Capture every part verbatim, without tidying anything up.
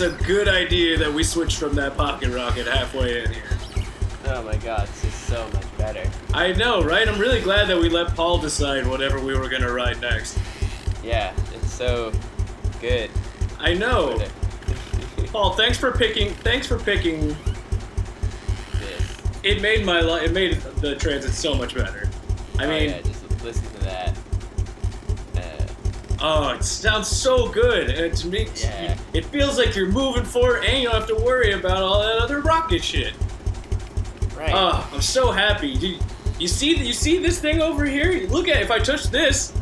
A good idea that we switched from that pocket rocket halfway in here. Oh my god, this is so much better. I know, right? I'm really glad that we let Paul decide whatever we were gonna ride next. Yeah, it's so good. I know. Paul, thanks for picking. Thanks for picking. This. It made my li- it made the transit so much better. I oh, mean, yeah, just listen to that. Oh, it sounds so good. And to me, yeah. It feels like you're moving forward and you don't have to worry about all that other rocket shit. Right. Oh, I'm so happy. You, you see you see this thing over here? Look at it. If I touch this...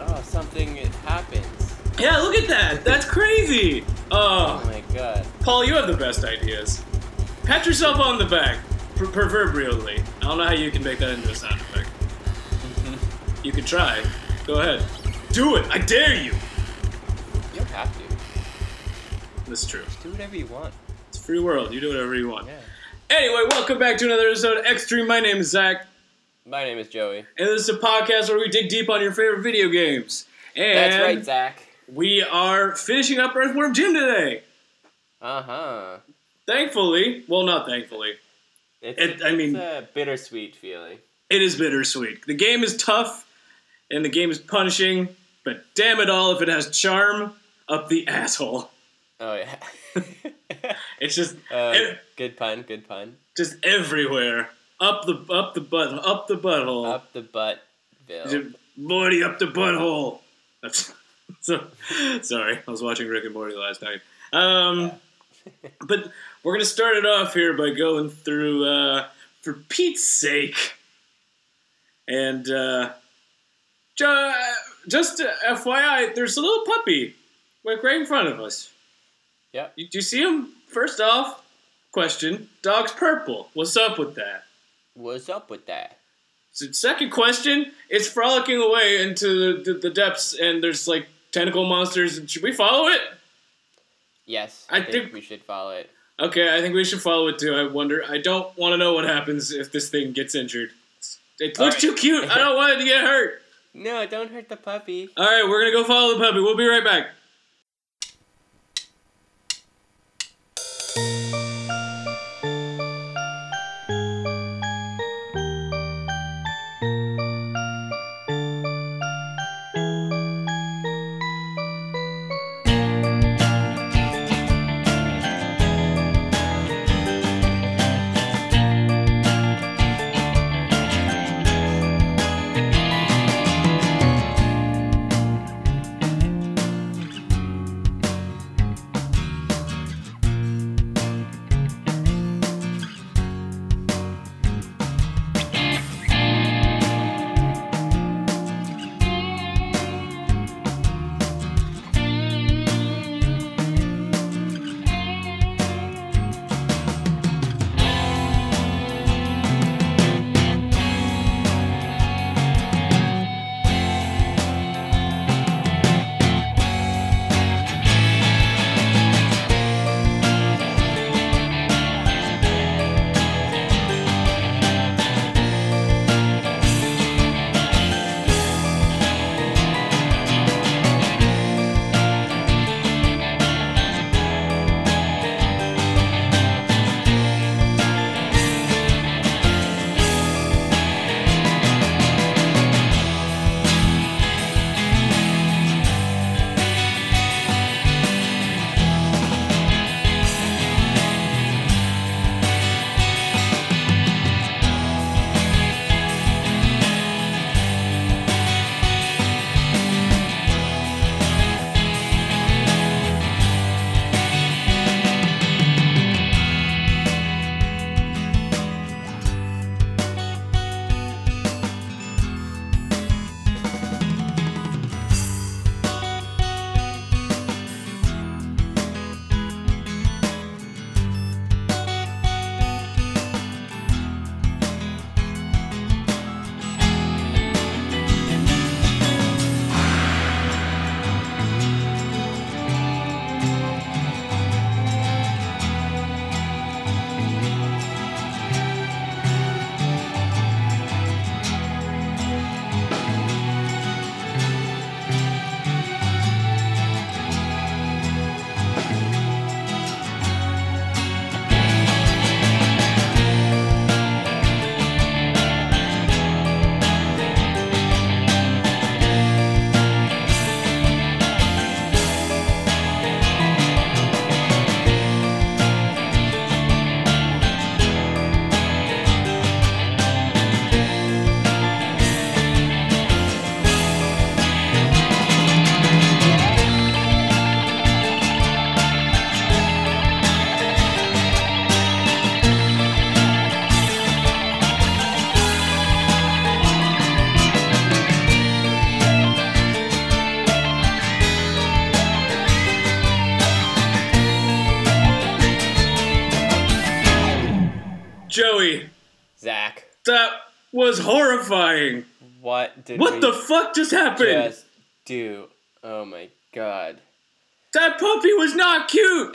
Oh, something happens. Yeah, look at that. That's crazy. Oh, oh my god. Paul, you have the best ideas. Pat yourself on the back. Per- proverbially. I don't know how you can make that into a sound effect. You can try. Go ahead. Do it! I dare you! You don't have to. That's true. Just do whatever you want. It's a free world. You do whatever you want. Yeah. Anyway, welcome back to another episode of Xtreme. My name is Zach. My name is Joey. And this is a podcast where we dig deep on your favorite video games. And that's right, Zach. We are finishing up Earthworm Jim today. Uh-huh. Thankfully. Well, not thankfully. It's, it, I mean, it's a bittersweet feeling. It is bittersweet. The game is tough, and the game is punishing, but damn it all if it has charm up the asshole. Oh, yeah. It's just... Uh, it, good pun, good pun. Just everywhere. Up the up the butt, up the butthole. Up the buttville. Morty, up the butthole. That's, so, sorry, I was watching Rick and Morty last night. Um... Yeah. But we're going to start it off here by going through, uh, for Pete's sake, and uh, ju- just uh, F Y I, there's a little puppy, like right in front of us. Yeah. You, do you see him? First off, question, dog's purple. What's up with that? What's up with that? So second question, it's frolicking away into the, the, the depths, and there's like tentacle monsters, and should we follow it? Yes, I, I think, think we should follow it. Okay, I think we should follow it too. I wonder. I don't want to know what happens if this thing gets injured. It looks right. Too cute. I don't want it to get hurt. No, don't hurt the puppy. All right, we're going to go follow the puppy. We'll be right back. That was horrifying. What did What we the fuck just happened? Just do. Oh my god. That puppy was not cute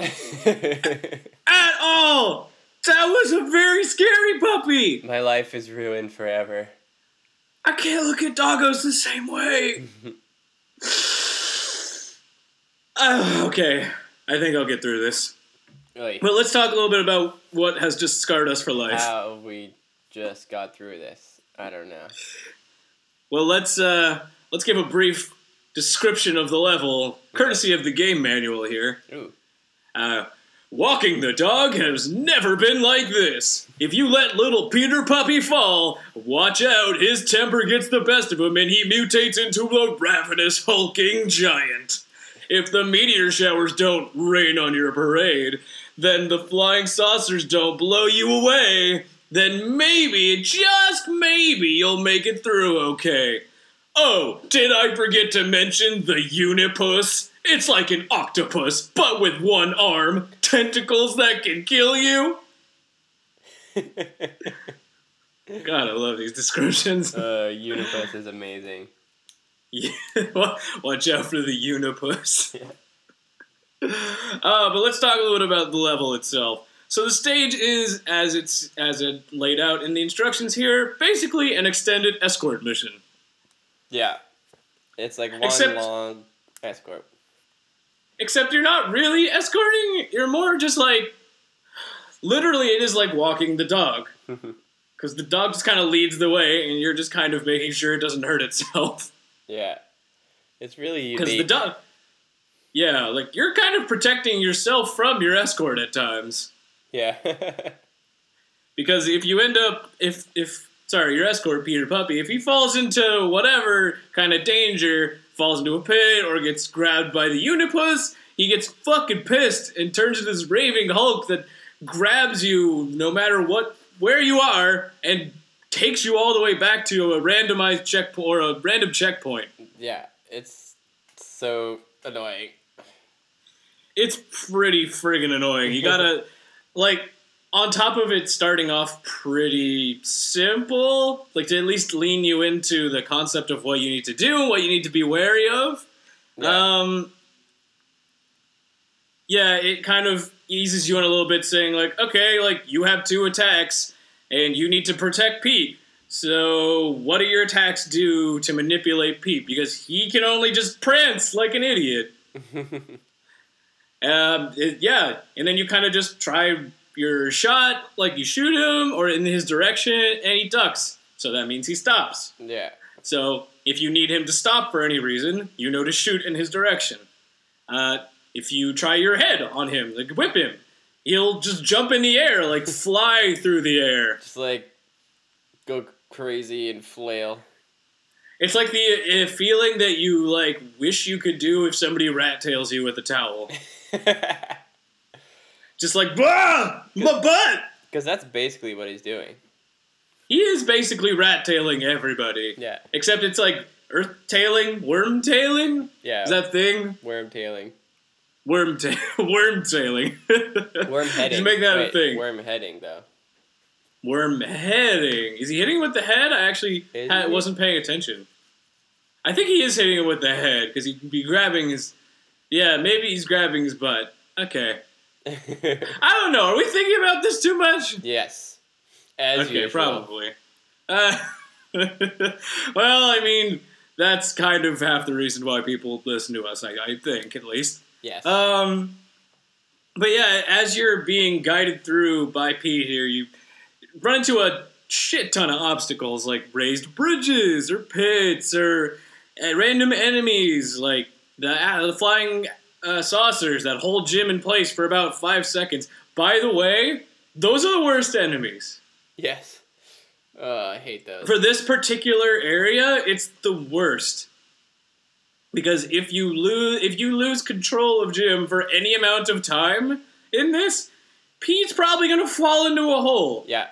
at all. That was a very scary puppy. My life is ruined forever. I can't look at doggos the same way. uh, okay, I think I'll get through this. Really? But let's talk a little bit about what has just scarred us for life. How we just got through this. I don't know. Well, let's uh, let's give a brief description of the level, courtesy of the game manual here. Ooh. Uh, walking the dog has never been like this. If you let little Peter Puppy fall, watch out, his temper gets the best of him and he mutates into a ravenous, hulking giant. If the meteor showers don't rain on your parade, then the flying saucers don't blow you away, then maybe, just maybe, you'll make it through okay. Oh, did I forget to mention the Unipus? It's like an octopus, but with one arm, tentacles that can kill you. God, I love these descriptions. Uh, Unipus is amazing. Yeah, watch out for the Unipus. Yeah. Uh, but let's talk a little bit about the level itself. So the stage is, as it's as it laid out in the instructions here, basically an extended escort mission. Yeah, it's like one except, long escort. Except you're not really escorting, you're more just like, literally it is like walking the dog. Because the dog just kind of leads the way, and you're just kind of making sure it doesn't hurt itself. Yeah, it's really unique. Because the dog, yeah, like, you're kind of protecting yourself from your escort at times. Yeah. Because if you end up, if, if, Sorry, your escort, Peter Puppy, if he falls into whatever kind of danger, falls into a pit or gets grabbed by the Unipus, he gets fucking pissed and turns into this raving Hulk that grabs you no matter what, where you are, and takes you all the way back to a randomized checkpoint or a random checkpoint. Yeah, it's so annoying. It's pretty friggin' annoying. You gotta, like... On top of it starting off pretty simple, like to at least lean you into the concept of what you need to do and what you need to be wary of. Yeah. Um, yeah, it kind of eases you in a little bit saying like, okay, like you have two attacks and you need to protect Pete. So what do your attacks do to manipulate Pete? Because he can only just prance like an idiot. um, it, yeah, and then you kind of just try... Your shot, like you shoot him, or in his direction, and he ducks. So that means he stops. Yeah. So if you need him to stop for any reason, you know to shoot in his direction. Uh, if you try your head on him, like whip him, he'll just jump in the air, like fly through the air. Just like go crazy and flail. It's like the uh, feeling that you like wish you could do if somebody rat tails you with a towel. Just like, bah, my butt! Because that's basically what he's doing. He is basically rat-tailing everybody. Yeah. Except it's like earth-tailing, worm-tailing? Yeah. Is that thing? Worm-tailing. Worm-ta- worm-tailing. Worm-heading. Just make that Wait, a thing. Worm-heading, though. Worm-heading. Is he hitting with the head? I actually ha- he? wasn't paying attention. I think he is hitting it with the head, because he'd be grabbing his... Yeah, maybe he's grabbing his butt. Okay. I don't know. Are we thinking about this too much? Yes. As okay, usual. Probably. Uh, well, I mean, that's kind of half the reason why people listen to us, I, I think, at least. Yes. Um, but yeah, as you're being guided through by Pete here, you run into a shit ton of obstacles, like raised bridges, or pits, or uh, random enemies, like the, uh, the flying... Uh, saucers that hold Jim in place for about five seconds. By the way, those are the worst enemies. Yes. Uh, I hate those. For this particular area, it's the worst. Because if you lose if you lose control of Jim for any amount of time in this, Pete's probably going to fall into a hole. Yeah.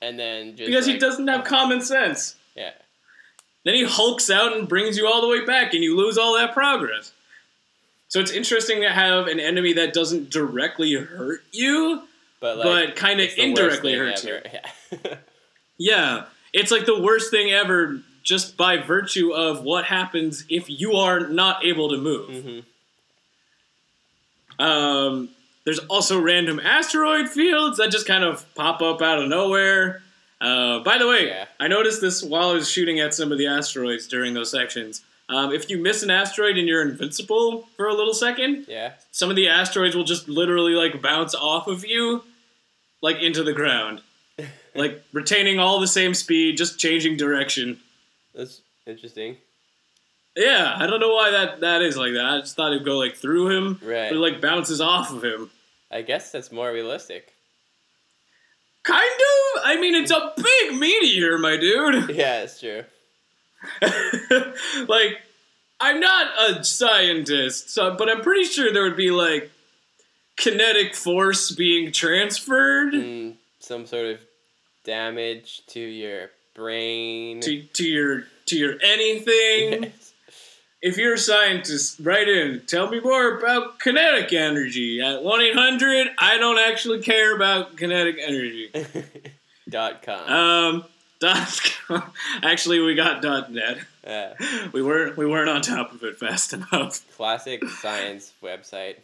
And then just Because like, he doesn't have common sense. Yeah. Then he hulks out and brings you all the way back and you lose all that progress. So it's interesting to have an enemy that doesn't directly hurt you, but, like, but kind of indirectly hurts you. Yeah. Yeah. It's like the worst thing ever just by virtue of what happens if you are not able to move. Mm-hmm. Um, there's also random asteroid fields that just kind of pop up out of nowhere. Uh, by the way, yeah. I noticed this while I was shooting at some of the asteroids during those sections. Um, if you miss an asteroid and you're invincible for a little second, yeah. some of the asteroids will just literally, like, bounce off of you, like, into the ground. Like, retaining all the same speed, just changing direction. That's interesting. Yeah, I don't know why that, that is like that. I just thought it'd go, like, through him. Right. But it, like, bounces off of him. I guess that's more realistic. Kind of? I mean, it's a big meteor, my dude. Yeah, it's true. Like, I'm not a scientist, so, but I'm pretty sure there would be, like, kinetic force being transferred. Mm, some sort of damage to your brain. To, to your to your anything. Yes. If you're a scientist, write in. Tell me more about kinetic energy. At one eight hundred, I don't actually care about kinetic energy. dot com. Um... Actually, we got .net. Yeah. We weren't we weren't on top of it fast enough. Classic science website.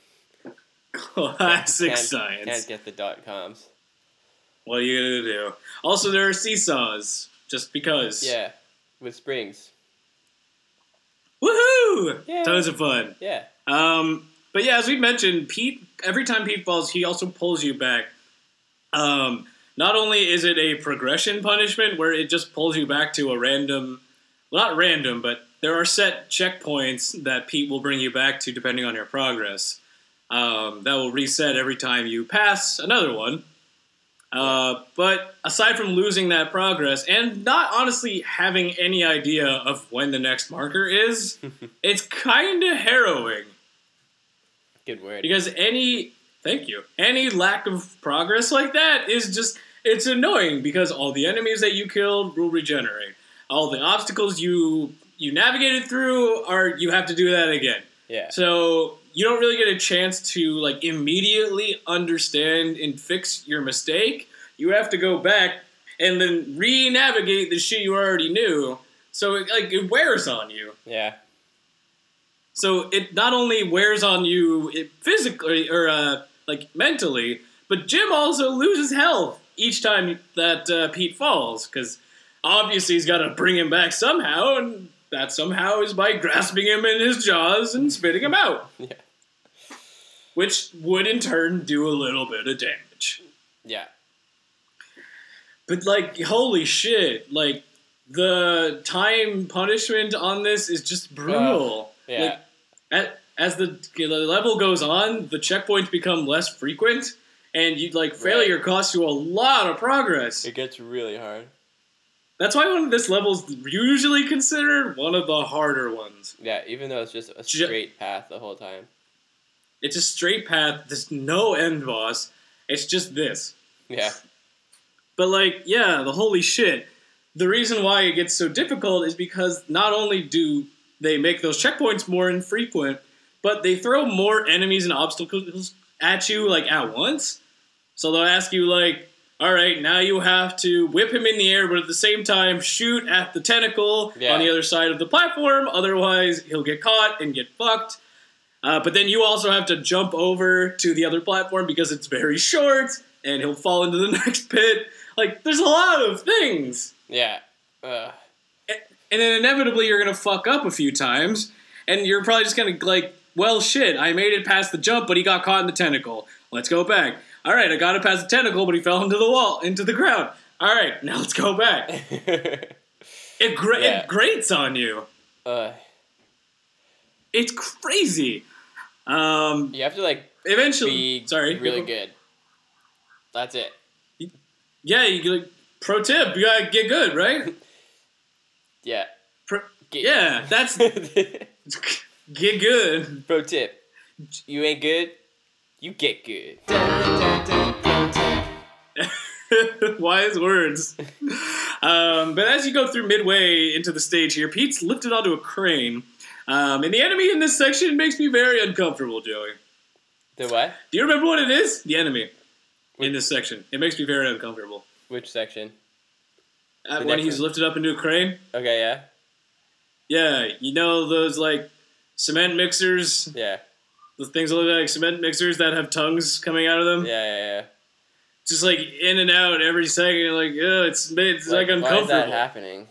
Classic can't, science. Can't get the dot coms. What are you gonna do? Also, there are seesaws. Just because. Yeah. With springs. Woohoo! Yeah. Tons of fun. Yeah. Um. But yeah, as we mentioned, Pete. Every time Pete falls, he also pulls you back. Um. Not only is it a progression punishment where it just pulls you back to a random, well, not random, but there are set checkpoints that Pete will bring you back to depending on your progress. Um, that will reset every time you pass another one. Uh, but aside from losing that progress and not honestly having any idea of when the next marker is, it's kind of harrowing. Good word. Because any... Thank you. Any lack of progress like that is just, it's annoying because all the enemies that you killed will regenerate. All the obstacles you you navigated through are, you have to do that again. Yeah. So you don't really get a chance to like immediately understand and fix your mistake. You have to go back and then re-navigate the shit you already knew. So it, like, it wears on you. Yeah. So it not only wears on you it physically, or, uh, like, mentally, but Jim also loses health each time that uh, Pete falls, because obviously he's got to bring him back somehow, and that somehow is by grasping him in his jaws and spitting him out. Yeah. Which would, in turn, do a little bit of damage. Yeah. But, like, holy shit, like, the time punishment on this is just brutal. Uh. Yeah. Like, as the level goes on, the checkpoints become less frequent, and you like failure right. costs you a lot of progress. It gets really hard. That's why one of this level's usually considered one of the harder ones. Yeah, even though it's just a straight just, path the whole time. It's a straight path. There's no end boss. It's just this. Yeah. But like, yeah, the holy shit. The reason why it gets so difficult is because not only do they make those checkpoints more infrequent, but they throw more enemies and obstacles at you, like, at once. So they'll ask you, like, all right, now you have to whip him in the air, but at the same time shoot at the tentacle yeah. on the other side of the platform. Otherwise, he'll get caught and get fucked. Uh, but then you also have to jump over to the other platform because it's very short, and he'll fall into the next pit. Like, there's a lot of things. Yeah. Ugh. And then inevitably you're going to fuck up a few times, and you're probably just going to, like, well, shit, I made it past the jump, but he got caught in the tentacle. Let's go back. All right, I got it past the tentacle, but he fell into the wall, into the ground. All right, now let's go back. it, gra- yeah. it grates on you. Uh, it's crazy. Um, you have to, like, eventually, be sorry, really people. good. That's it. Yeah, you like, pro tip, you got to get good, right? Yeah. Pro, yeah, that's... get good. Pro tip. You ain't good, you get good. Wise words. Um, but as you go through midway into the stage here, Pete's lifted onto a crane. Um, and the enemy in this section makes me very uncomfortable, Joey. The what? Do you remember what it is? The enemy. Which? In this section. It makes me very uncomfortable. Which section? Uh, when he's one. lifted up into a crane. Okay, yeah. Yeah, you know those, like, cement mixers? Yeah. The things that look like cement mixers that have tongues coming out of them? Yeah, yeah, yeah. Just, like, in and out every second. You're like, ugh, it's, it's like, like uncomfortable. Why is that happening?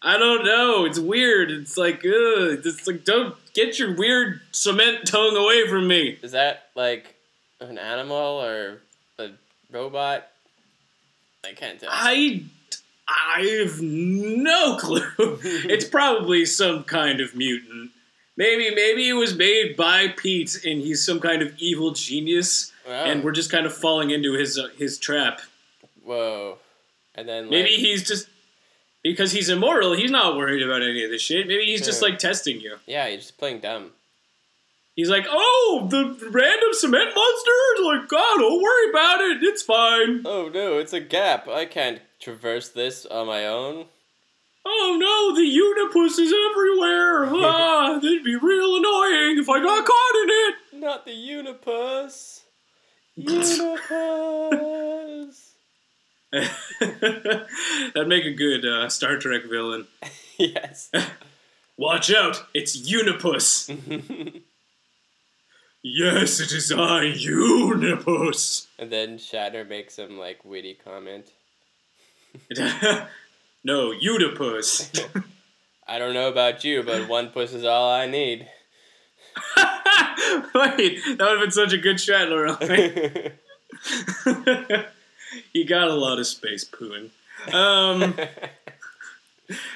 I don't know. It's weird. It's like, ugh. It's like, don't get your weird cement tongue away from me. Is that, like, an animal or a robot? I can't tell. I... I have no clue. It's probably some kind of mutant. Maybe maybe it was made by Pete, and he's some kind of evil genius, wow. and we're just kind of falling into his uh, his trap. Whoa. And then like, maybe he's just... Because he's immortal, he's not worried about any of this shit. Maybe he's just, like, testing you. Yeah, he's just playing dumb. He's like, oh, the random cement monster? Like, God, don't worry about it. It's fine. Oh, no, it's a gap. I can't traverse this on my own. Oh, no, the Unipus is everywhere. Ah, that'd be real annoying if I got caught in it. Not the Unipus. Unipus. That'd make a good uh, Star Trek villain. Yes. Watch out, it's Unipus. Yes, it is I, Unipus. And then Shatter makes some, like, witty comment. No, Unipus. I don't know about you, but one puss is all I need. Wait, that would have been such a good shot, Laurel. You got a lot of space pooing. Um,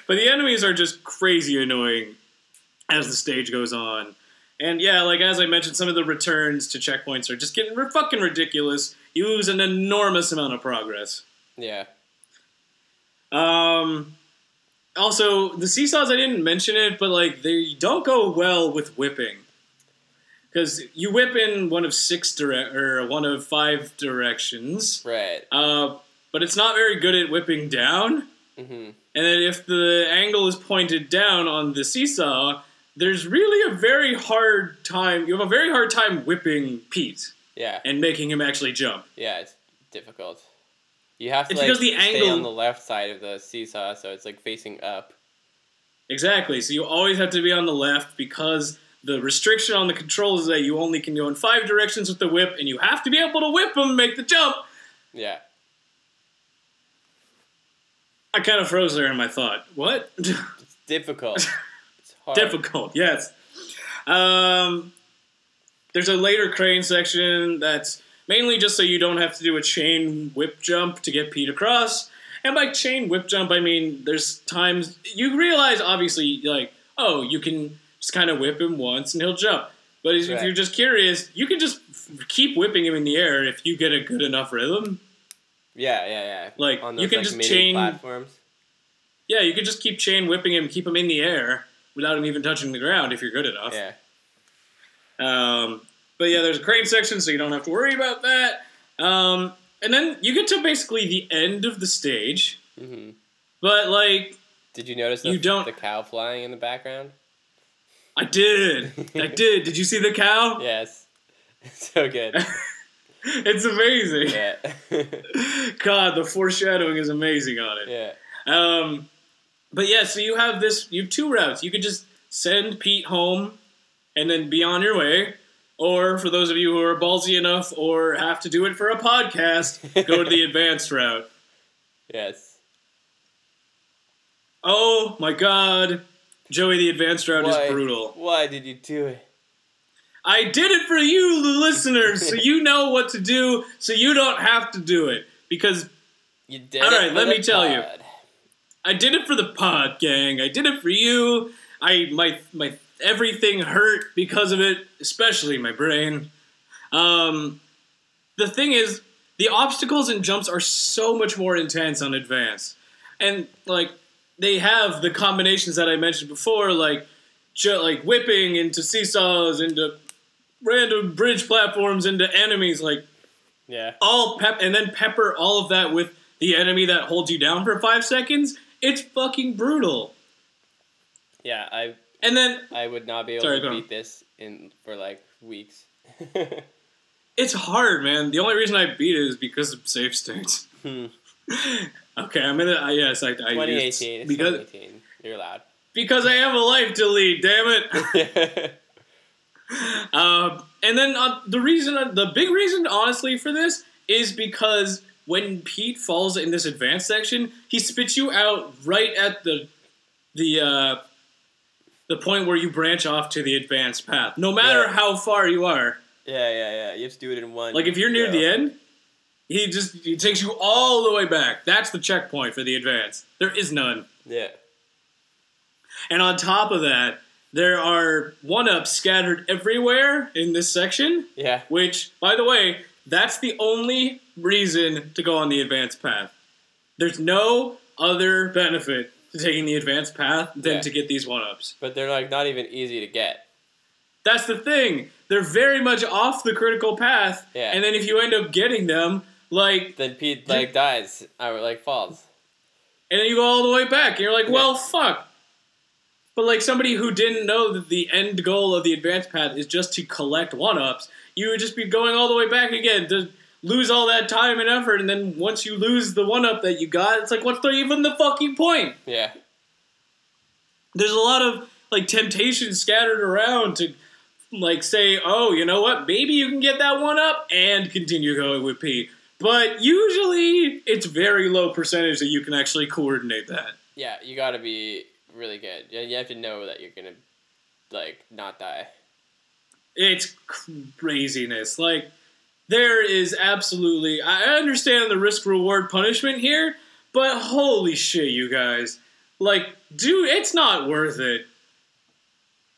but the enemies are just crazy annoying as the stage goes on. And yeah, like as I mentioned, some of the returns to checkpoints are just getting re- fucking ridiculous. You lose an enormous amount of progress. Yeah. Um. Also, the seesaws, I didn't mention it, but like they don't go well with whipping. Because you whip in one of six dire- or one of five directions. Right. Uh, but it's not very good at whipping down. Mm-hmm. And then if the angle is pointed down on the seesaw, there's really a very hard time... You have a very hard time whipping Pete. Yeah. And making him actually jump. Yeah, it's difficult. You have to, it's like, the angle... stay on the left side of the seesaw, so it's, like, facing up. Exactly. So you always have to be on the left, because the restriction on the controls is that you only can go in five directions with the whip, and you have to be able to whip him and make the jump. Yeah. I kind of froze there in my thought. What? It's difficult. Hard. Difficult, yes. Um, there's a later crane section that's mainly just so you don't have to do a chain whip jump to get Pete across. And by chain whip jump, I mean there's times you realize, obviously, like, oh, you can just kind of whip him once and he'll jump. But if right. you're just curious, you can just f- keep whipping him in the air if you get a good enough rhythm. Yeah, yeah, yeah. Like, on those, you can like, just chain... platforms. Yeah, you can just keep chain whipping him, keep him in the air, without him even touching the ground, if you're good enough. Yeah. Um, but yeah, there's a crane section, so you don't have to worry about that. Um, and then you get to basically the end of the stage. Mm-hmm. But, like... Did you notice you the, don't... the cow flying in the background? I did! I did! Did you see the cow? Yes. It's so good. It's amazing. Yeah. God, the foreshadowing is amazing on it. Yeah. Um... But yeah, so you have this, you have two routes. You could just send Pete home and then be on your way. Or for those of you who are ballsy enough or have to do it for a podcast, go to the advanced route. Yes. Oh my God. Joey, the advanced route why, is brutal. Why did you do it? I did it for you, the listeners, so you know what to do, so you don't have to do it. Because, you did all right, it let me tell pod. you. I did it for the pod, gang. I did it for you. I my my everything hurt because of it, especially my brain. Um, the thing is, the obstacles and jumps are so much more intense on advanced, and like they have the combinations that I mentioned before, like ju- like whipping into seesaws, into random bridge platforms, into enemies, like yeah, all pep, and then pepper all of that with the enemy that holds you down for five seconds. It's fucking brutal. Yeah, I and then I would not be able sorry, to beat this in for like weeks. It's hard, man. The only reason I beat it is because of save states. Hmm. Okay, I'm gonna. Uh, yes, I. I twenty eighteen. Used, it's because, twenty eighteen. You're allowed. Because I have a life to lead. Damn it. uh, and then uh, the reason, uh, the big reason, honestly, for this is because when Pete falls in this advanced section, he spits you out right at the the uh, the point where you branch off to the advanced path. No matter yeah. how far you are. Yeah, yeah, yeah. You have to do it in one. Like if you're near go. the end. He just he takes you all the way back. That's the checkpoint for the advance. There is none. Yeah. And on top of that, there are one-ups scattered everywhere in this section. Yeah. Which, by the way, that's the only reason to go on the advance path. There's no other benefit to taking the advance path than yeah. to get these one-ups. But they're like not even easy to get. That's the thing. They're very much off the critical path. Yeah. And then if you end up getting them... Like then Pete like dies or like falls, and then you go all the way back. And you're like, well, yeah. fuck. But like somebody who didn't know that the end goal of the advanced path is just to collect one-ups, you would just be going all the way back again to lose all that time and effort. And then once you lose the one-up that you got, it's like, what's the, even the fucking point? Yeah. There's a lot of like temptations scattered around to like say, oh, you know what? Maybe you can get that one-up and continue going with Pete. But usually, it's very low percentage that you can actually coordinate that. Yeah, you gotta be really good. You have to know that you're gonna, like, not die. It's craziness. Like, there is absolutely... I understand the risk-reward punishment here, but holy shit, you guys. Like, dude, it's not worth it.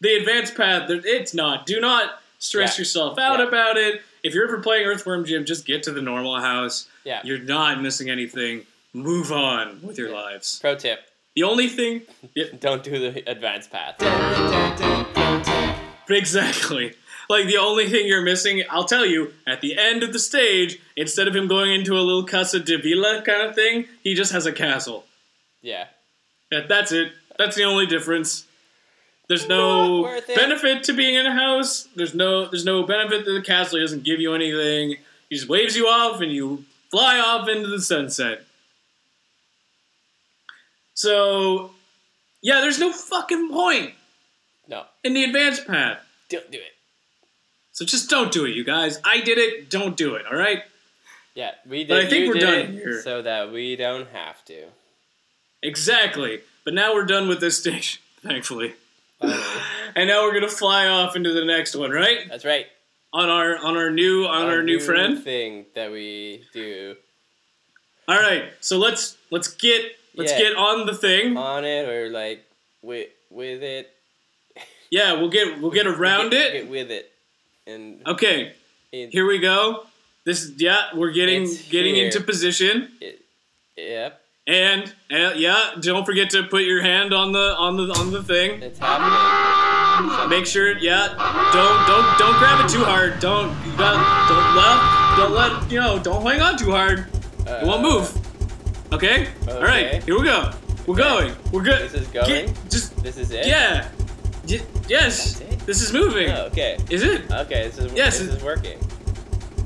The advanced path, it's not. Do not stress yeah. yourself out yeah. about it. If you're ever playing Earthworm Jim, just get to the normal house. Yeah. You're not missing anything. Move on with your yeah. lives. Pro tip. The only thing... Yeah. Don't do the advanced path. Exactly. Like, the only thing you're missing, I'll tell you, at the end of the stage, instead of him going into a little Casa de Villa kind of thing, he just has a castle. Yeah. That, that's it. That's the only difference. There's no benefit to being in a house. There's no there's no benefit to the castle. He doesn't give you anything. He just waves you off and you fly off into the sunset. So, yeah, there's no fucking point. No. In the advanced path. Don't do it. So just don't do it, you guys. I did it. Don't do it, all right? Yeah, we did it. But I think we're done here. So that we don't have to. Exactly. But now we're done with this station, thankfully. And now we're gonna fly off into the next one, right? That's right. On our on our new on our, our new, new friend thing that we do. All right, so let's let's get let's yeah. get on the thing. On it or like with with it. Yeah, we'll get we'll get around we'll get, it. We'll get with it. And okay, it's, here we go. This is, yeah, we're getting getting here. into position. It, yep. And, and yeah, don't forget to put your hand on the on the on the thing. It's happening. Make sure, yeah. Don't don't don't grab it too hard. Don't you got don't let don't let you know. Don't hang on too hard. Uh, it won't move. Okay? okay. All right. Here we go. We're okay. going. We're good. This is going. Get, just this is it. Yeah. Y- yes. It? This is moving. Oh, okay. Is it? Okay. This is yes. This is working.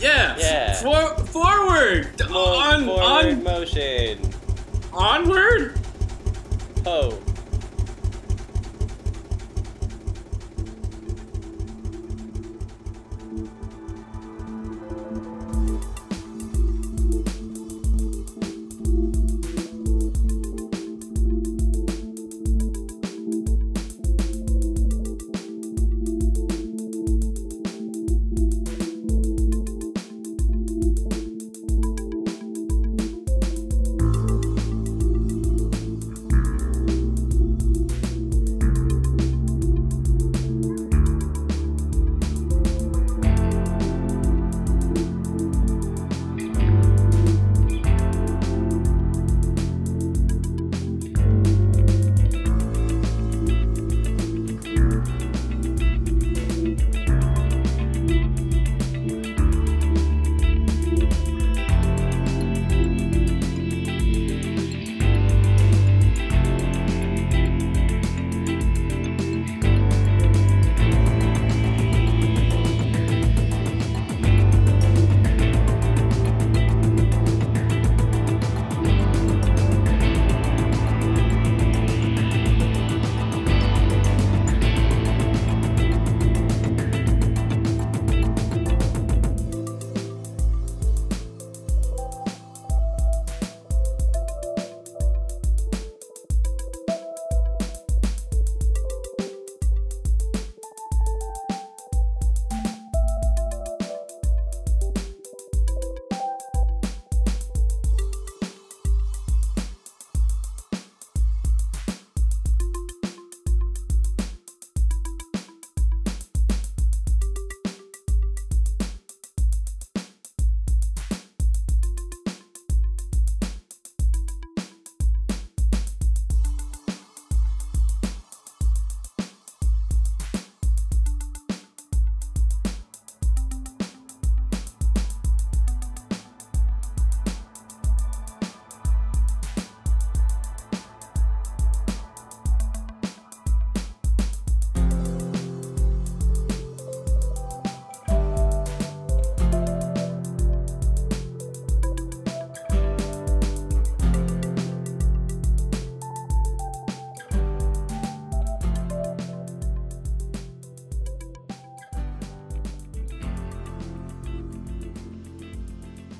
Yeah. Yeah. For, forward. Mo- on forward on motion. Onward? Oh.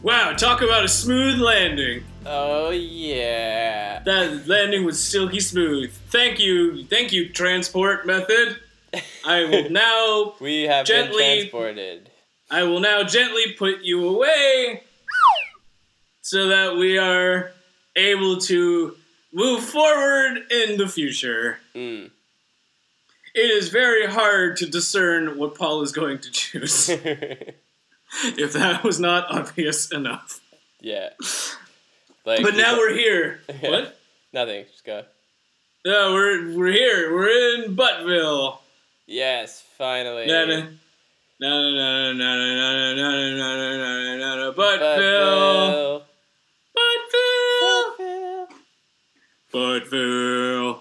Wow, talk about a smooth landing. Oh, yeah. That landing was silky smooth. Thank you. Thank you, transport method. I will now we have gently, been transported. I will now gently put you away so that we are able to move forward in the future. Mm. It is very hard to discern what Paul is going to choose. If that was not obvious enough. Yeah. Like, but now we're here. Yeah. What? Nothing. Just go. No, we're we're here. We're in Buttville. Yes, finally. No, no, no, no, no, no, no, no, no, no, no, no, Buttville. Buttville. Buttville.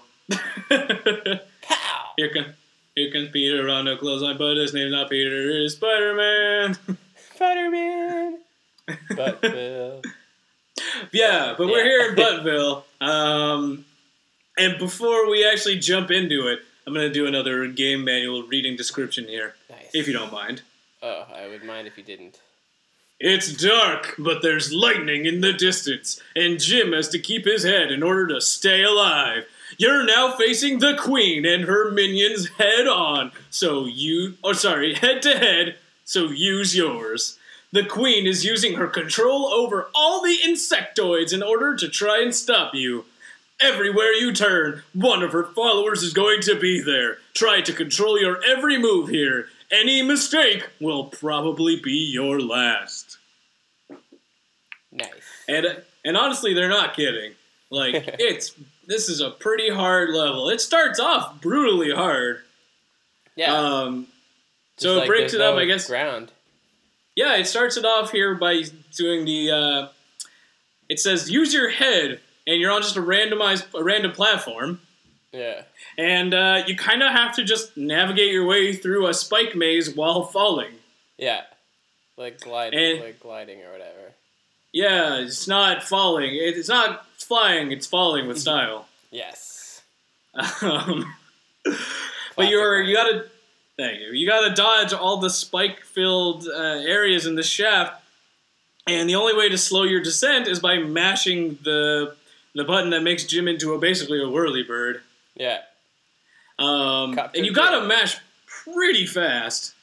Buttville. Pow. Here comes here comes Peter on a clothesline, but his name's not Peter. It's Spider-Man. Spider-Man. Buttville. Yeah, but we're here in Buttville. Um, and before we actually jump into it, I'm going to do another game manual reading description here. Nice. If you don't mind. Oh, I would mind if you didn't. It's dark, but there's lightning in the distance, and Jim has to keep his head in order to stay alive. You're now facing the Queen and her minions head on, so you... Or sorry, head to head, so use yours. The Queen is using her control over all the insectoids in order to try and stop you. Everywhere you turn, one of her followers is going to be there. Try to control your every move here. Any mistake will probably be your last. Nice. And and honestly, they're not kidding. Like, it's this is a pretty hard level. It starts off brutally hard. Yeah. Um. Just so like it breaks it up, no I guess. Ground. Yeah, it starts it off here by doing the. Uh, it says use your head. And you're on just a randomized, a random platform. Yeah. And uh, you kind of have to just navigate your way through a spike maze while falling. Yeah. Like gliding, and, like gliding or whatever. Yeah, it's not falling. It's not flying. It's falling with style. Yes. Um, but you're you gotta thank you. You gotta dodge all the spike-filled uh, areas in the shaft, and the only way to slow your descent is by mashing the. The button that makes Jim into a basically a whirlybird. Yeah. Um, and you gotta mash pretty fast.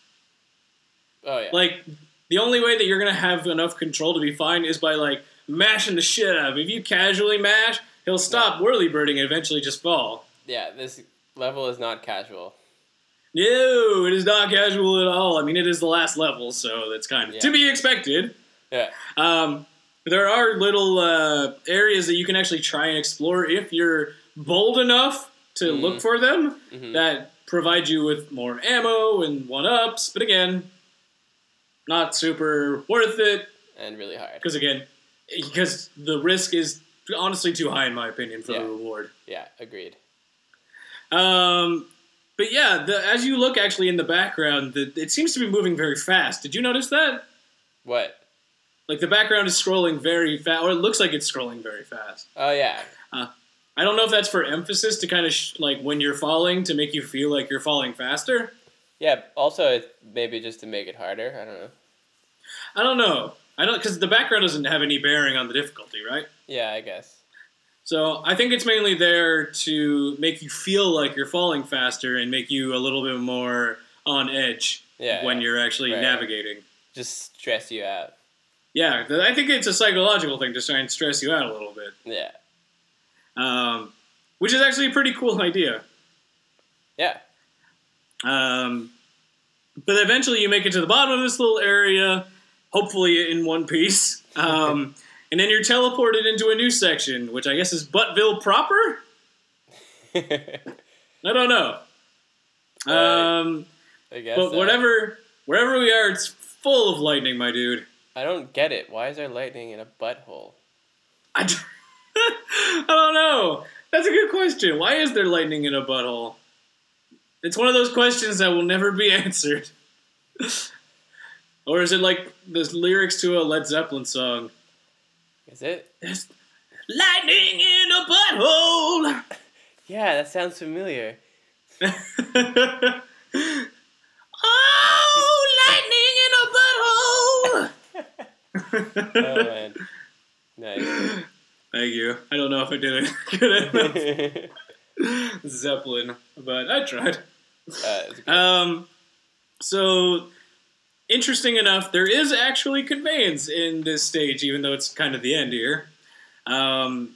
Oh, yeah. Like, the only way that you're gonna have enough control to be fine is by, like, mashing the shit out of him. If you casually mash, he'll stop yeah. whirlybirding and eventually just fall. Yeah, this level is not casual. No, it is not casual at all. I mean, it is the last level, so that's kind of yeah. to be expected. Yeah. Um... There are little uh, areas that you can actually try and explore if you're bold enough to mm. look for them mm-hmm. that provide you with more ammo and one-ups. But again, not super worth it. And really hard. Because again, because the risk is honestly too high in my opinion for yeah. the reward. Yeah, agreed. Um, but yeah, the, as you look actually in the background, the, it seems to be moving very fast. Did you notice that? What? Like, the background is scrolling very fast, or it looks like it's scrolling very fast. Oh, yeah. Uh, I don't know if that's for emphasis to kind of, sh- like, when you're falling, to make you feel like you're falling faster. Yeah, also, maybe just to make it harder. I don't know. I don't know. I don't, because the background doesn't have any bearing on the difficulty, right? Yeah, I guess. So, I think it's mainly there to make you feel like you're falling faster and make you a little bit more on edge yeah, when yeah. you're actually right. navigating. Just stress you out. Yeah, I think it's a psychological thing to try and stress you out a little bit. Yeah. Um, which is actually a pretty cool idea. Yeah. Um, but eventually you make it to the bottom of this little area, hopefully in one piece. Um, and then you're teleported into a new section, which I guess is Buttville proper? I don't know. Um, uh, I guess but so. whatever, wherever we are, it's full of lightning, my dude. I don't get it. Why is there lightning in a butthole? I, d- I don't know. That's a good question. Why is there lightning in a butthole? It's one of those questions that will never be answered. Or is it like the lyrics to a Led Zeppelin song? Is it? There's lightning in a butthole! Yeah, that sounds familiar. Oh, lightning in a butthole! Oh, man. Nice. Thank you. I don't know if I did it good enough. Zeppelin, but I tried. Uh, um, so, interesting enough, there is actually conveyance in this stage, even though it's kind of the end here. Um,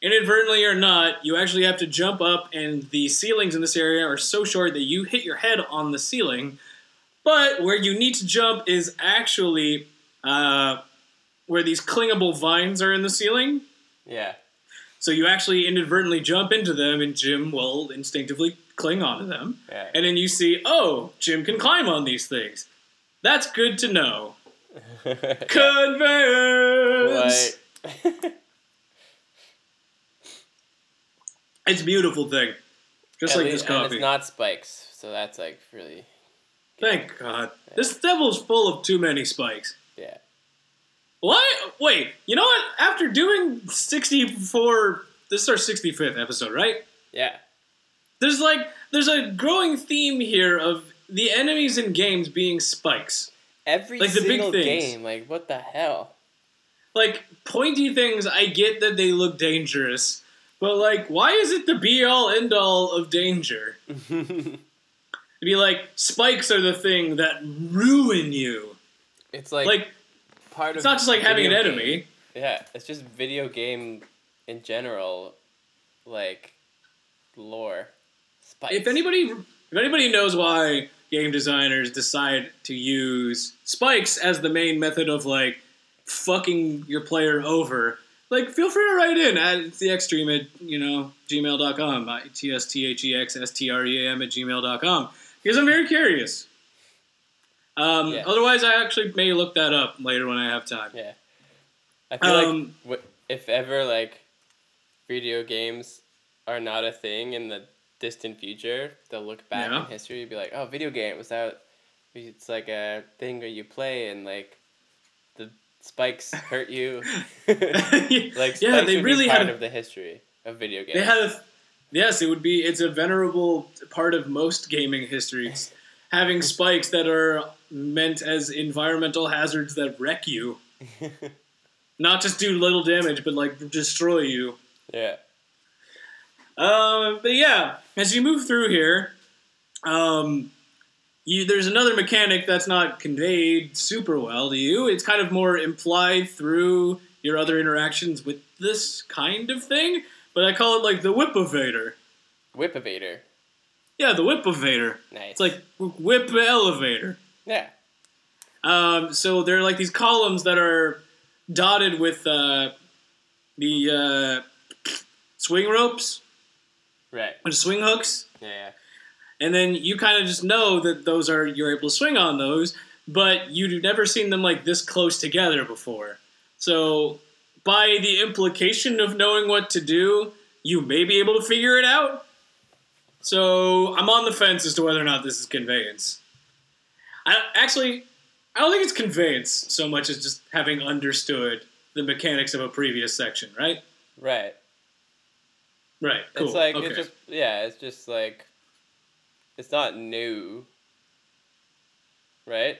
inadvertently or not, you actually have to jump up, and the ceilings in this area are so short that you hit your head on the ceiling. But where you need to jump is actually uh, where these clingable vines are in the ceiling. Yeah. So you actually inadvertently jump into them, and Jim will instinctively cling onto them. Yeah. And then you see, oh, Jim can climb on these things. That's good to know. Conveyance! What? It's a beautiful thing. Just At like least, this coffee. And it's not spikes, so that's like really... Thank God. Yeah. This devil's full of too many spikes. Yeah. What? Wait, you know what? After doing sixty-four, this is our sixty-fifth episode, right? Yeah. There's like, there's a growing theme here of the enemies in games being spikes. Every like single the big game, like what the hell? Like pointy things, I get that they look dangerous, but like, why is it the be-all, end-all of danger? It'd be like, spikes are the thing that ruin you. It's like... like Part it's of not just like having an enemy. Game. Yeah, it's just video game in general, like lore. Spikes. If anybody, if anybody knows why game designers decide to use spikes as the main method of like fucking your player over, like feel free to write in at thextream at you know gmail dot com, t s t h e x s t r e a m at gmail dot com, because I'm very curious. Um, yeah. Otherwise, I actually may look that up later when I have time. Yeah, I feel um, like if ever like video games are not a thing in the distant future, they'll look back yeah. in history and be like, "Oh, video game was out." It's like a thing where you play and like the spikes hurt you. Like, yeah, they really had part a, of the history of video games. They had, a, yes, it would be. It's a venerable part of most gaming histories. Having spikes that are meant as environmental hazards that wreck you. Not just do little damage, but, like, destroy you. Yeah. Uh, but, yeah, as you move through here, um, you, there's another mechanic that's not conveyed super well to you. It's kind of more implied through your other interactions with this kind of thing, but I call it, like, the whip evader. Whip evader. Yeah, the whip evader. Nice. It's like whip elevator. Yeah. Um, so there are like these columns that are dotted with uh, the uh, swing ropes. Right. Or swing hooks. Yeah. And then you kind of just know that those are, you're able to swing on those, but you've never seen them like this close together before. So by the implication of knowing what to do, you may be able to figure it out. So, I'm on the fence as to whether or not this is conveyance. I, actually, I don't think it's conveyance so much as just having understood the mechanics of a previous section, right? Right. Right, cool. It's like, okay. It's just, yeah, it's just like, it's not new, right?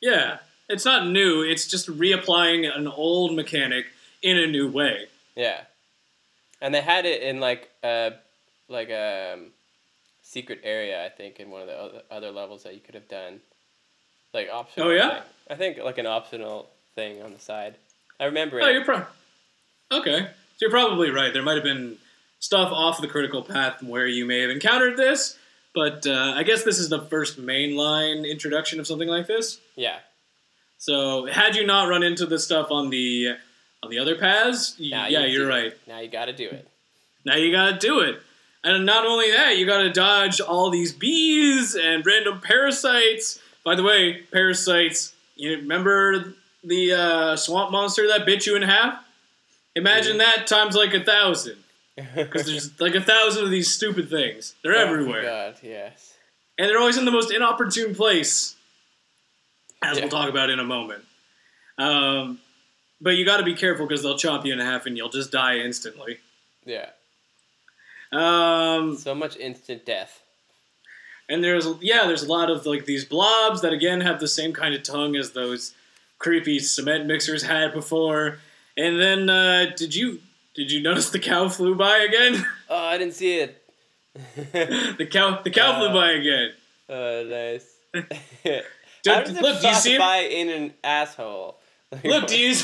Yeah, it's not new, it's just reapplying an old mechanic in a new way. Yeah. And they had it in like, uh, like a... Um, secret area, I think, in one of the other levels that you could have done. Like, optional. Oh, yeah? Thing. I think, like, an optional thing on the side. I remember oh, it. Oh, you're probably... Okay. So you're probably right. There might have been stuff off the critical path where you may have encountered this, but uh, I guess this is the first mainline introduction of something like this. Yeah. So, had you not run into this stuff on the on the other paths, you, yeah, you you're right. It. Now you gotta do it. Now you gotta do it. And not only that, you gotta dodge all these bees and random parasites. By the way, parasites, you remember the uh, swamp monster that bit you in half? Imagine yeah. that times like a thousand. Because there's like a thousand of these stupid things. They're oh everywhere. Oh god, yes. And they're always in the most inopportune place. As yeah. we'll talk about in a moment. Um, but you gotta be careful because they'll chop you in half and you'll just die instantly. Yeah. Um, so much instant death. And there's, yeah, there's a lot of, like, these blobs that, again, have the same kind of tongue as those creepy cement mixers had before. And then, uh, did you did you notice the cow flew by again? Oh, I didn't see it. the cow the cow uh, flew by again. Oh, nice. do, How does it look, do you see it? By in an asshole. Like, look, do you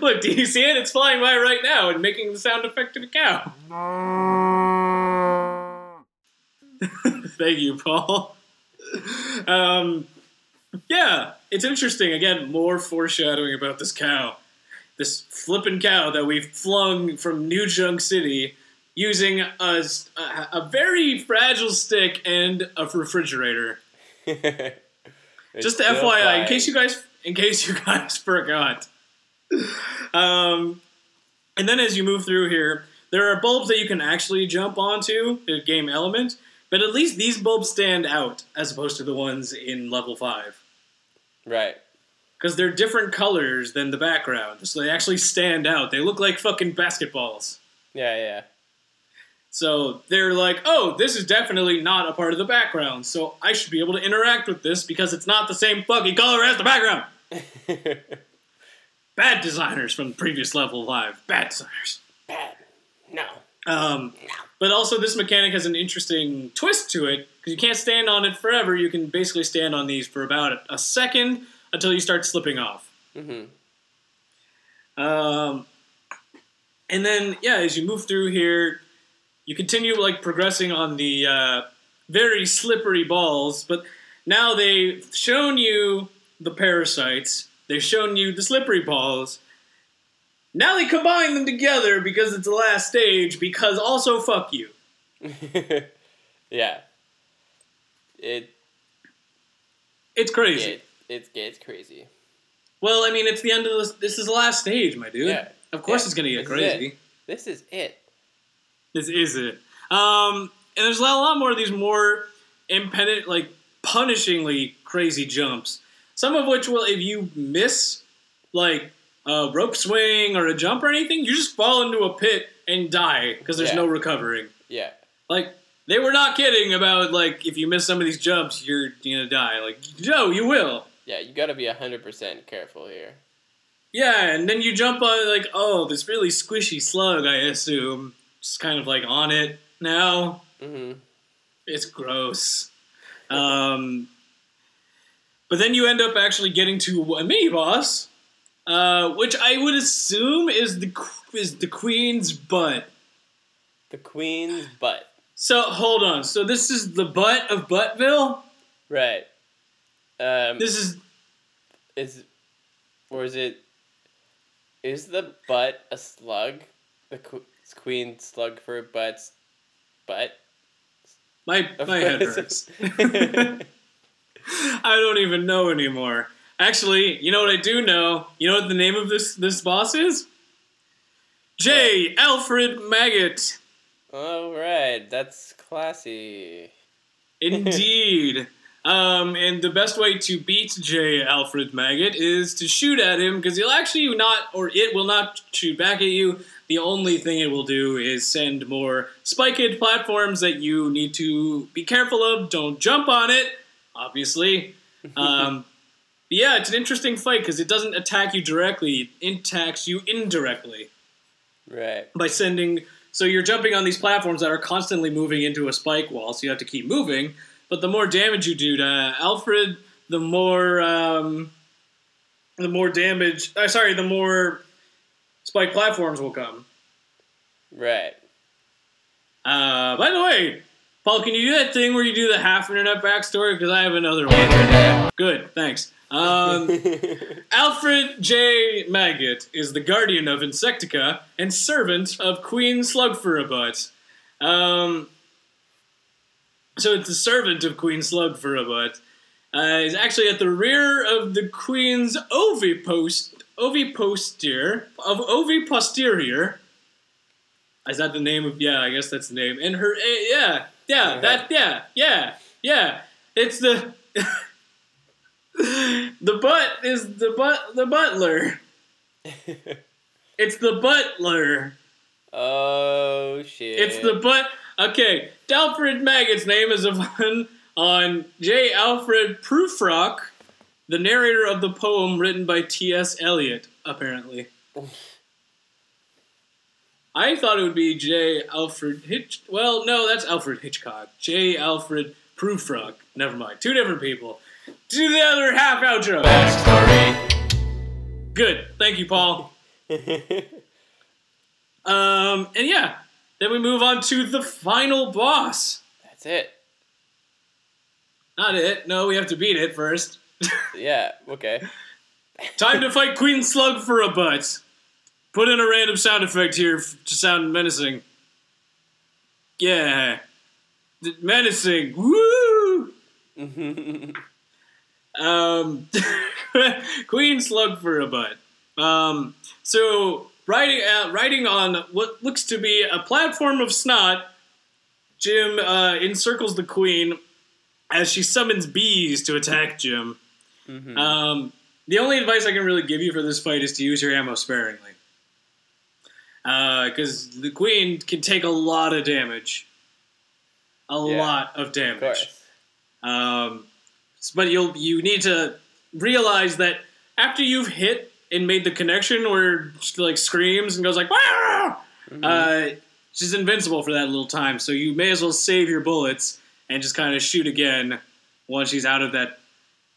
look? Do you see it? It's flying by right now and making the sound effect of a cow. Thank you, Paul. Um, yeah, it's interesting. Again, more foreshadowing about this cow, this flippin' cow that we flung from New Junk City using a, a, a very fragile stick and a refrigerator. Just F Y I, flying. in case you guys. In case you guys forgot. Um, and then as you move through here, there are bulbs that you can actually jump onto, the game element, but at least these bulbs stand out as opposed to the ones in level five. Right. Because they're different colors than the background, so they actually stand out. They look like fucking basketballs. Yeah, yeah. So they're like, oh, this is definitely not a part of the background, so I should be able to interact with this because it's not the same fucking color as the background. Bad designers from previous level live. Bad designers. Bad. No. Um, no. But also this mechanic has an interesting twist to it, because you can't stand on it forever. You can basically stand on these for about a second until you start slipping off. Mm-hmm. Um, and then, yeah, as you move through here, you continue, like, progressing on the uh, very slippery balls, but now they've shown you the parasites. They've shown you the slippery balls. Now they combine them together because it's the last stage. Because also, fuck you. Yeah, it. It's crazy. It, it's it's crazy. Well, I mean, it's the end of this. This is the last stage, my dude. Yeah. Of course, yeah. It's gonna get this crazy. Is this is it. This is it. Um, and there's a lot more of these more impenitent, like punishingly crazy jumps. Some of which will, if you miss, like, a rope swing or a jump or anything, you just fall into a pit and die because there's yeah. no recovering. Yeah. Like, they were not kidding about, like, if you miss some of these jumps, you're gonna die. Like, no, you will. Yeah, you gotta be one hundred percent careful here. Yeah, and then you jump on, like, oh, this really squishy slug, I assume. Just kind of, like, on it now. Mm-hmm. It's gross. Um... But then you end up actually getting to a mini boss, uh, which I would assume is the is the queen's butt. The queen's butt. So hold on. So this is the butt of Buttville? Right. Um, this is is or is it is the butt a slug? The Queen Slugfurabut's butt. My my head hurts. I don't even know anymore. Actually, you know what I do know? You know what the name of this, this boss is? J. Alfred Maggot. All right, that's classy. Indeed. um, and the best way to beat J. Alfred Maggot is to shoot at him, because he'll actually not, or it will not shoot back at you. The only thing it will do is send more spiked platforms that you need to be careful of. Don't jump on it. Obviously. Um, yeah, it's an interesting fight because it doesn't attack you directly. It attacks you indirectly. Right. By sending... So you're jumping on these platforms that are constantly moving into a spike wall, so you have to keep moving. But the more damage you do to Alfred, the more... Um, the more damage... Uh, sorry, the more spike platforms will come. Right. Uh, by the way... Paul, can you do that thing where you do the half internet backstory? Because I have another one. Good, thanks. Um, Alfred J. Maggot is the guardian of Insectica and servant of Queen Slugfurabut. Um, so it's the servant of Queen Slugfurabut. Uh, he's actually at the rear of the Queen's ovipost, oviposterior, of oviposterior. Is that the name of? Yeah, I guess that's the name. And her, uh, yeah. Yeah, mm-hmm. that, yeah, yeah, yeah. It's the, the butt is the but the butler. It's the butler. Oh, shit. It's the butt, okay. Alfred Maggot's name is a fun on J. Alfred Prufrock, the narrator of the poem written by T S Eliot, apparently. I thought it would be J. Alfred Hitch... Well, no, that's Alfred Hitchcock. J. Alfred Prufrock. Never mind. Two different people. Do the other half outro. Backstory. Good. Thank you, Paul. um, and yeah, then we move on to the final boss. That's it. Not it. No, we have to beat it first. Yeah, okay. Time to fight Queen Slugfurabut. Put in a random sound effect here to sound menacing. Yeah. Menacing. Woo! um, Queen Slugfurabut. Um, so, riding, uh, riding on what looks to be a platform of snot, Jim uh, encircles the queen as she summons bees to attack Jim. Mm-hmm. Um, the only advice I can really give you for this fight is to use your ammo sparingly. Because uh, the queen can take a lot of damage. A yeah, lot of damage. Of um, but you'll, you need to realize that after you've hit and made the connection where she like, screams and goes like, mm-hmm. uh, she's invincible for that little time. So you may as well save your bullets and just kind of shoot again once she's out of that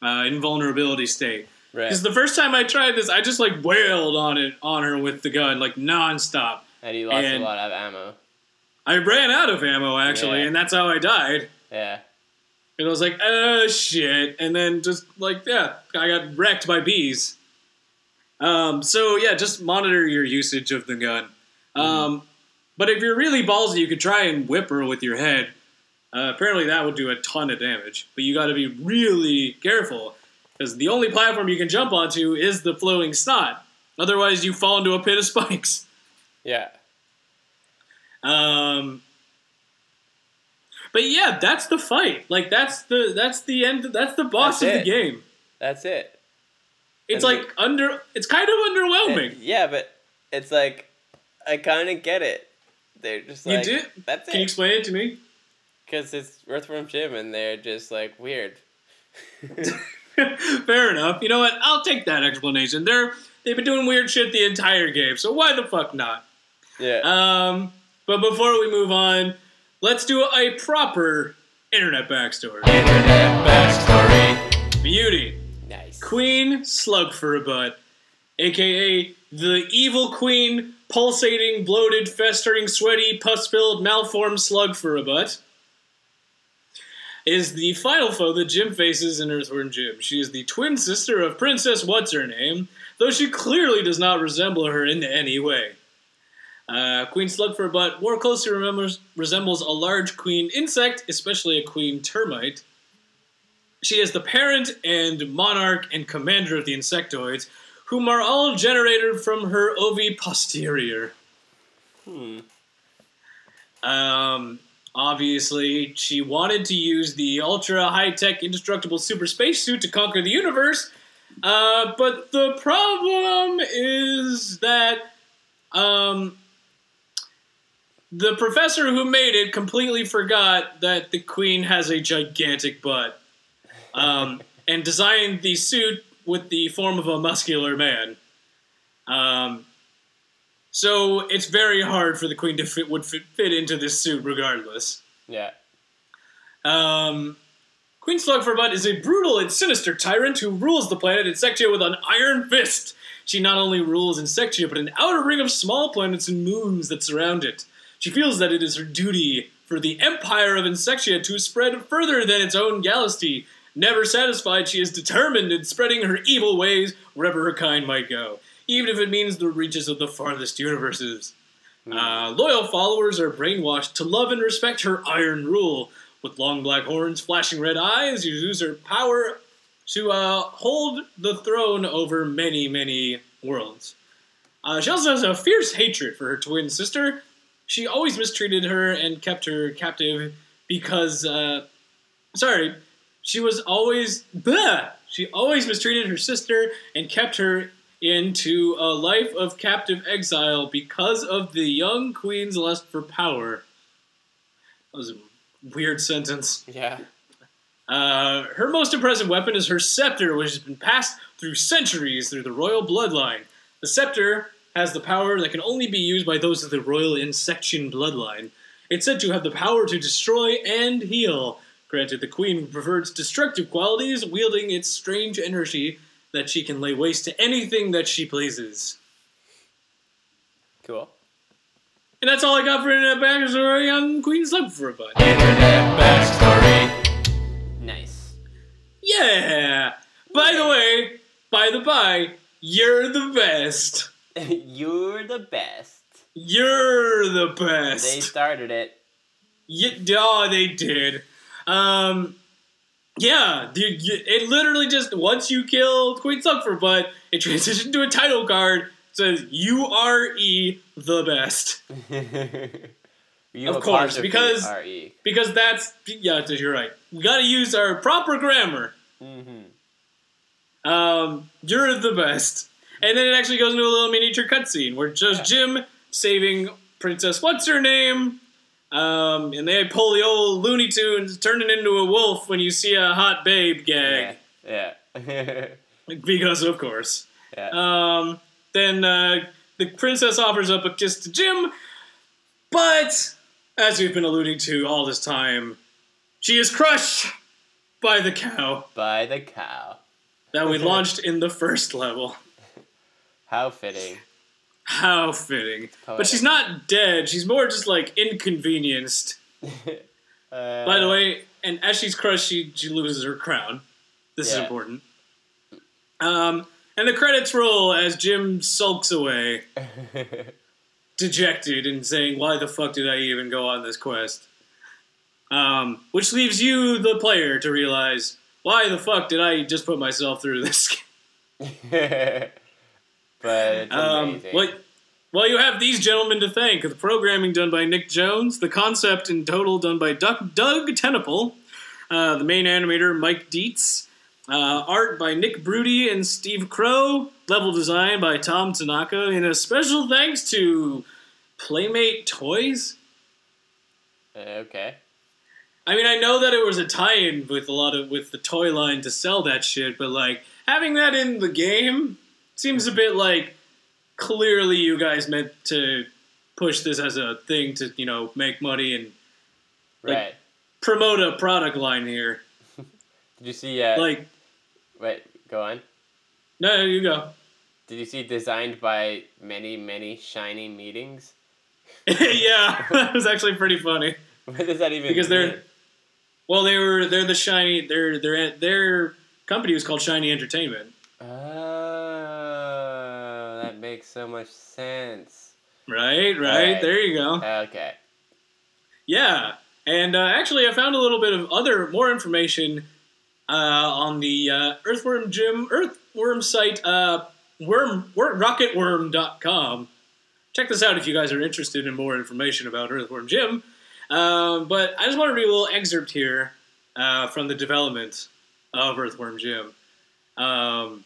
uh, invulnerability state. Because right. The first time I tried this, I just like wailed on it on her with the gun like nonstop. And you lost and a lot of ammo. I ran out of ammo actually, yeah. And that's how I died. Yeah. And I was like, oh shit, and then just like yeah, I got wrecked by bees. Um. So yeah, just monitor your usage of the gun. Mm-hmm. Um. But if you're really ballsy, you could try and whip her with your head. Uh, apparently that would do a ton of damage, but you got to be really careful because the only platform you can jump onto is the flowing snot. Otherwise, you fall into a pit of spikes. Yeah. Um. But yeah, that's the fight. Like that's the that's the end. That's the boss that's of it. the game. That's it. It's and like the, under. It's kind of underwhelming. And, yeah, but it's like I kind of get it. They're just like you do. That's it. Can you explain it to me? Because it's Earthworm Jim, and they're just, like, weird. Fair enough. You know what? I'll take that explanation. They're, they've been doing weird shit the entire game, so why the fuck not? Yeah. Um. But before we move on, let's do a proper internet backstory. Internet backstory. Beauty. Nice. Queen Slugfurabut, a k a the evil queen, pulsating, bloated, festering, sweaty, pus-filled, malformed Slugfurabut, is the final foe that Jim faces in Earthworm Jim. She is the twin sister of Princess What's-Her-Name, though she clearly does not resemble her in any way. Uh, Queen Slugfurabut more closely remembers, resembles a large queen insect, especially a queen termite. She is the parent and monarch and commander of the insectoids, whom are all generated from her oviposterior. Hmm. Um... Obviously, she wanted to use the ultra-high-tech indestructible super spacesuit to conquer the universe, uh, but the problem is that um, the professor who made it completely forgot that the queen has a gigantic butt, um, and designed the suit with the form of a muscular man. Um... So it's very hard for the queen to fit would fit, fit into this suit, regardless. Yeah. Um, Queen Slugfurabut is a brutal and sinister tyrant who rules the planet Insectia with an iron fist. She not only rules Insectia, but an outer ring of small planets and moons that surround it. She feels that it is her duty for the empire of Insectia to spread further than its own galaxy. Never satisfied, she is determined in spreading her evil ways wherever her kind might go, even if it means the reaches of the farthest universes. Mm. Uh, loyal followers are brainwashed to love and respect her iron rule. With long black horns, flashing red eyes, you use her power to uh, hold the throne over many, many worlds. Uh, she also has a fierce hatred for her twin sister. She always mistreated her and kept her captive because... Uh, sorry, she was always... Bleh, she always mistreated her sister and kept her... into a life of captive exile because of the young queen's lust for power. That was a weird sentence. Yeah. Uh, her most impressive weapon is her scepter, which has been passed through centuries through the royal bloodline. The scepter has the power that can only be used by those of the royal Insectian bloodline. It's said to have the power to destroy and heal. Granted, the queen prefers destructive qualities, wielding its strange energy that she can lay waste to anything that she pleases. Cool. And that's all I got for Internet Backstory on Queen Slugfurabut. Internet Backstory. Nice. Yeah. By the way, by the by, you're the best. You're the best. You're the best. They started it. Yeah, oh, they did. Um, yeah, it literally just, once you killed Queen Slugfurabut, it transitioned to a title card. Says, you are E, the best. you of course, because, R E. Because that's, yeah, you're right. We gotta use our proper grammar. Mm-hmm. Um, you're the best. And then it actually goes into a little miniature cutscene where just Jim saving Princess What's-Her-Name, um, and they pull the old Looney Tunes, turn it into a wolf when you see a hot babe gag. Yeah. yeah. because, of course. Yeah. Um... Then uh, the princess offers up a kiss to Jim, but, as we've been alluding to all this time, she is crushed by the cow. By the cow. That we launched in the first level. How fitting. How fitting. But she's not dead, she's more just, like, inconvenienced. uh, by the way, and as she's crushed, she, she loses her crown. This yeah. is important. Um... And the credits roll as Jim sulks away, dejected and saying, why the fuck did I even go on this quest? Um, which leaves you, the player, to realize, why the fuck did I just put myself through this? But it's um, well, well, you have these gentlemen to thank. The programming done by Nick Jones, the concept in total done by Doug, Doug TenNapel, uh, the main animator, Mike Dietz, Uh, art by Nick Brody and Steve Crow. Level design by Tom Tanaka. And a special thanks to Playmate Toys. Uh, okay. I mean, I know that it was a tie-in with a lot of with the toy line to sell that shit, but like having that in the game seems a bit like clearly you guys meant to push this as a thing to, you know, make money and like, right. promote a product line here. Did you see? Uh, like. Wait, go on. No, no, you go. Did you see designed by many, many shiny meetings? yeah, that was actually pretty funny. What does that even because mean? Because they're, well, they were, they're the shiny, they're, they're, their company was called Shiny Entertainment. Oh, that makes so much sense. Right, right, right. There you go. Okay. Yeah, and uh, actually I found a little bit of other, more information Uh, on the uh, Earthworm Jim Earthworm site, uh, worm, worm, rocket worm dot com. Check this out if you guys are interested in more information about Earthworm Jim. Uh, but I just want to read a little excerpt here uh, from the development of Earthworm Jim. Um,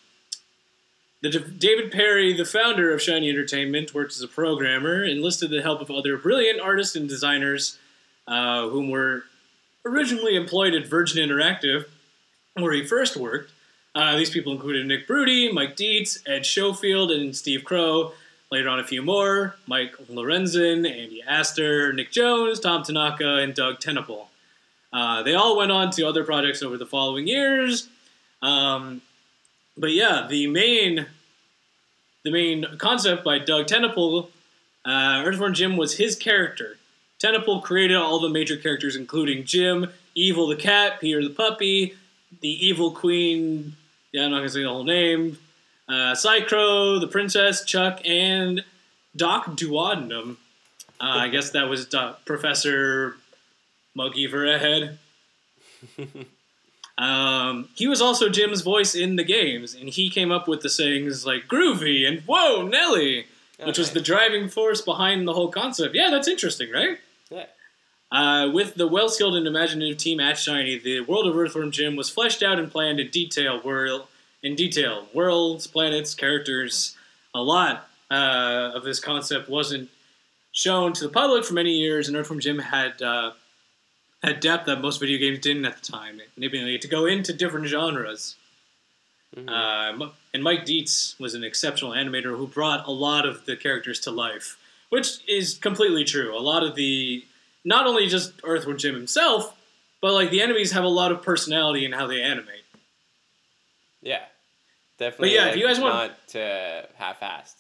the D- David Perry, the founder of Shiny Entertainment, worked as a programmer, enlisted the help of other brilliant artists and designers uh, whom were originally employed at Virgin Interactive, where he first worked. Uh, these people included Nick Brody, Mike Dietz, Ed Schofield, and Steve Crow. Later on, a few more. Mike Lorenzen, Andy Astor, Nick Jones, Tom Tanaka, and Doug TenNapel. Uh, they all went on to other projects over the following years. Um, but yeah, the main the main concept by Doug TenNapel, uh, Earthworm Jim was his character. TenNapel created all the major characters, including Jim, Evil the Cat, Peter the Puppy, the Evil Queen, yeah, I'm not going to say the whole name, uh, Psy-Crow, the Princess, Chuck, and Doc Duodenum. Uh, I guess that was Doc, Professor Monkey-for-a-Head. um, he was also Jim's voice in the games, and he came up with the sayings like, groovy, and whoa, Nelly, okay. which was the driving force behind the whole concept. Yeah, that's interesting, right? Yeah. Uh, with the well-skilled and imaginative team at Shiny, the world of Earthworm Jim was fleshed out and planned in detail. World, in detail, worlds, planets, characters, a lot uh, of this concept wasn't shown to the public for many years, and Earthworm Jim had uh, had depth that most video games didn't at the time. Maybe to go into different genres. Mm-hmm. Uh, and Mike Dietz was an exceptional animator who brought a lot of the characters to life, which is completely true. A lot of the, not only just Earthworm Jim himself, but like the enemies have a lot of personality in how they animate. Yeah, definitely. But yeah, like, if you guys want not uh, half-assed.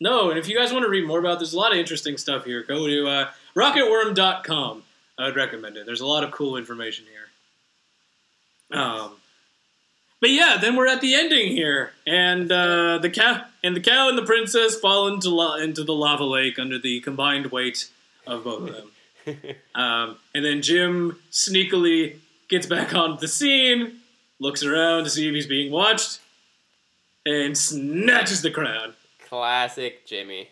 No, and if you guys want to read more about, there's a lot of interesting stuff here. Go to uh, rocket worm dot com. I would recommend it. There's a lot of cool information here. Um, but yeah, then we're at the ending here, and uh, the cow and the cow and the princess fall into la- into the lava lake under the combined weight of both of them. um, and then Jim sneakily gets back onto the scene, looks around to see if he's being watched, and snatches the crown. Classic Jimmy.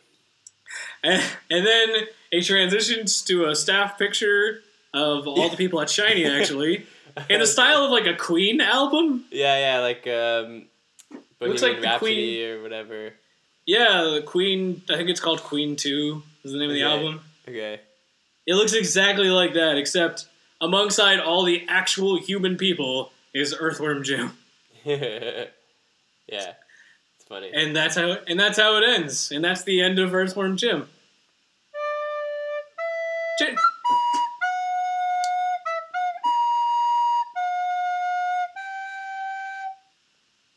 And, and then it transitions to a staff picture of all the people at Shiny, actually, in the style of like a Queen album. Yeah, yeah, like um, Bohemian like Rhapsody Queen, or whatever. Yeah, the Queen. I think it's called Queen Two. Is the name okay. of the album? Okay. It looks exactly like that, except alongside all the actual human people is Earthworm Jim. Yeah, it's funny. And that's how. And that's how it ends. And that's the end of Earthworm Jim.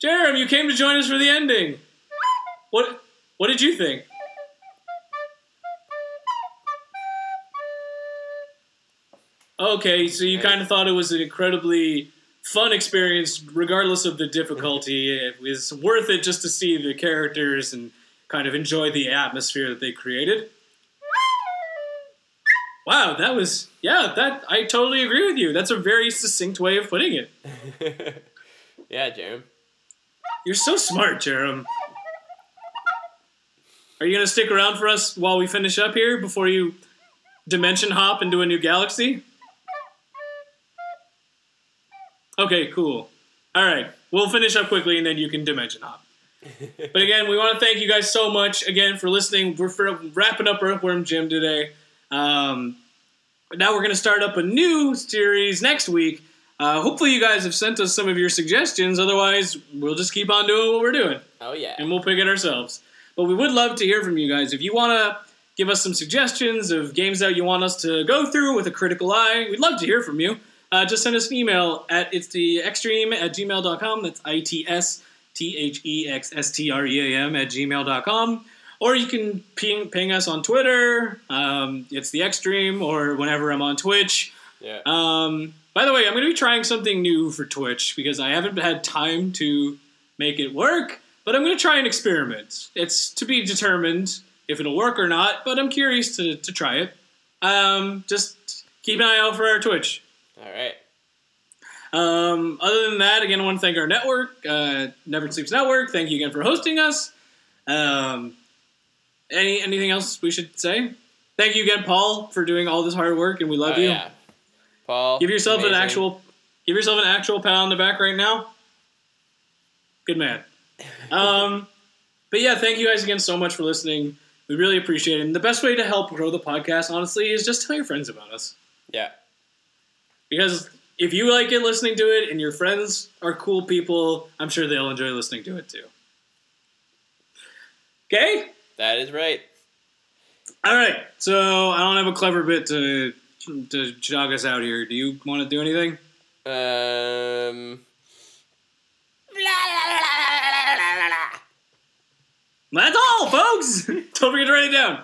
Jerem, you came to join us for the ending. What what did you think? Okay, so you kind of thought it was an incredibly fun experience, regardless of the difficulty. It was worth it just to see the characters and kind of enjoy the atmosphere that they created. Wow, that was, yeah, that I totally agree with you. That's a very succinct way of putting it. Yeah, Jerem. You're so smart, Jerem. Are you going to stick around for us while we finish up here before you dimension hop into a new galaxy? Okay, cool. All right, we'll finish up quickly and then you can dimension hop. But again, we want to thank you guys so much again for listening. We're for wrapping up Earthworm Jim today. Um, now we're going to start up a new series next week. Uh, hopefully you guys have sent us some of your suggestions. Otherwise, we'll just keep on doing what we're doing. Oh, yeah. And we'll pick it ourselves. But we would love to hear from you guys. If you want to give us some suggestions of games that you want us to go through with a critical eye, we'd love to hear from you. Uh, just send us an email at its the extreme at gmail dot com. That's I T S T H E X S T R E A M at gmail dot com. Or you can ping, ping us on Twitter. Um, it's the Extreme, or whenever I'm on Twitch. Yeah. Um... By the way, I'm going to be trying something new for Twitch because I haven't had time to make it work, but I'm going to try an experiment. It's to be determined if it'll work or not, but I'm curious to, to try it. Um, just keep an eye out for our Twitch. All right. Um, other than that, again, I want to thank our network, uh, Never Sleeps Network. Thank you again for hosting us. Um, any anything else we should say? Thank you again, Paul, for doing all this hard work, and we love oh, you. Yeah. Paul, give yourself amazing. an actual, give yourself an actual pat on the back right now. Good man. Um, but yeah, thank you guys again so much for listening. We really appreciate it. And the best way to help grow the podcast, honestly, is just tell your friends about us. Yeah. Because if you like it, listening to it, and your friends are cool people, I'm sure they'll enjoy listening to it too. Okay. That is right. All right. So I don't have a clever bit to. to jog us out here. Do you want to do anything? Um. That's all, folks! Don't forget to write it down.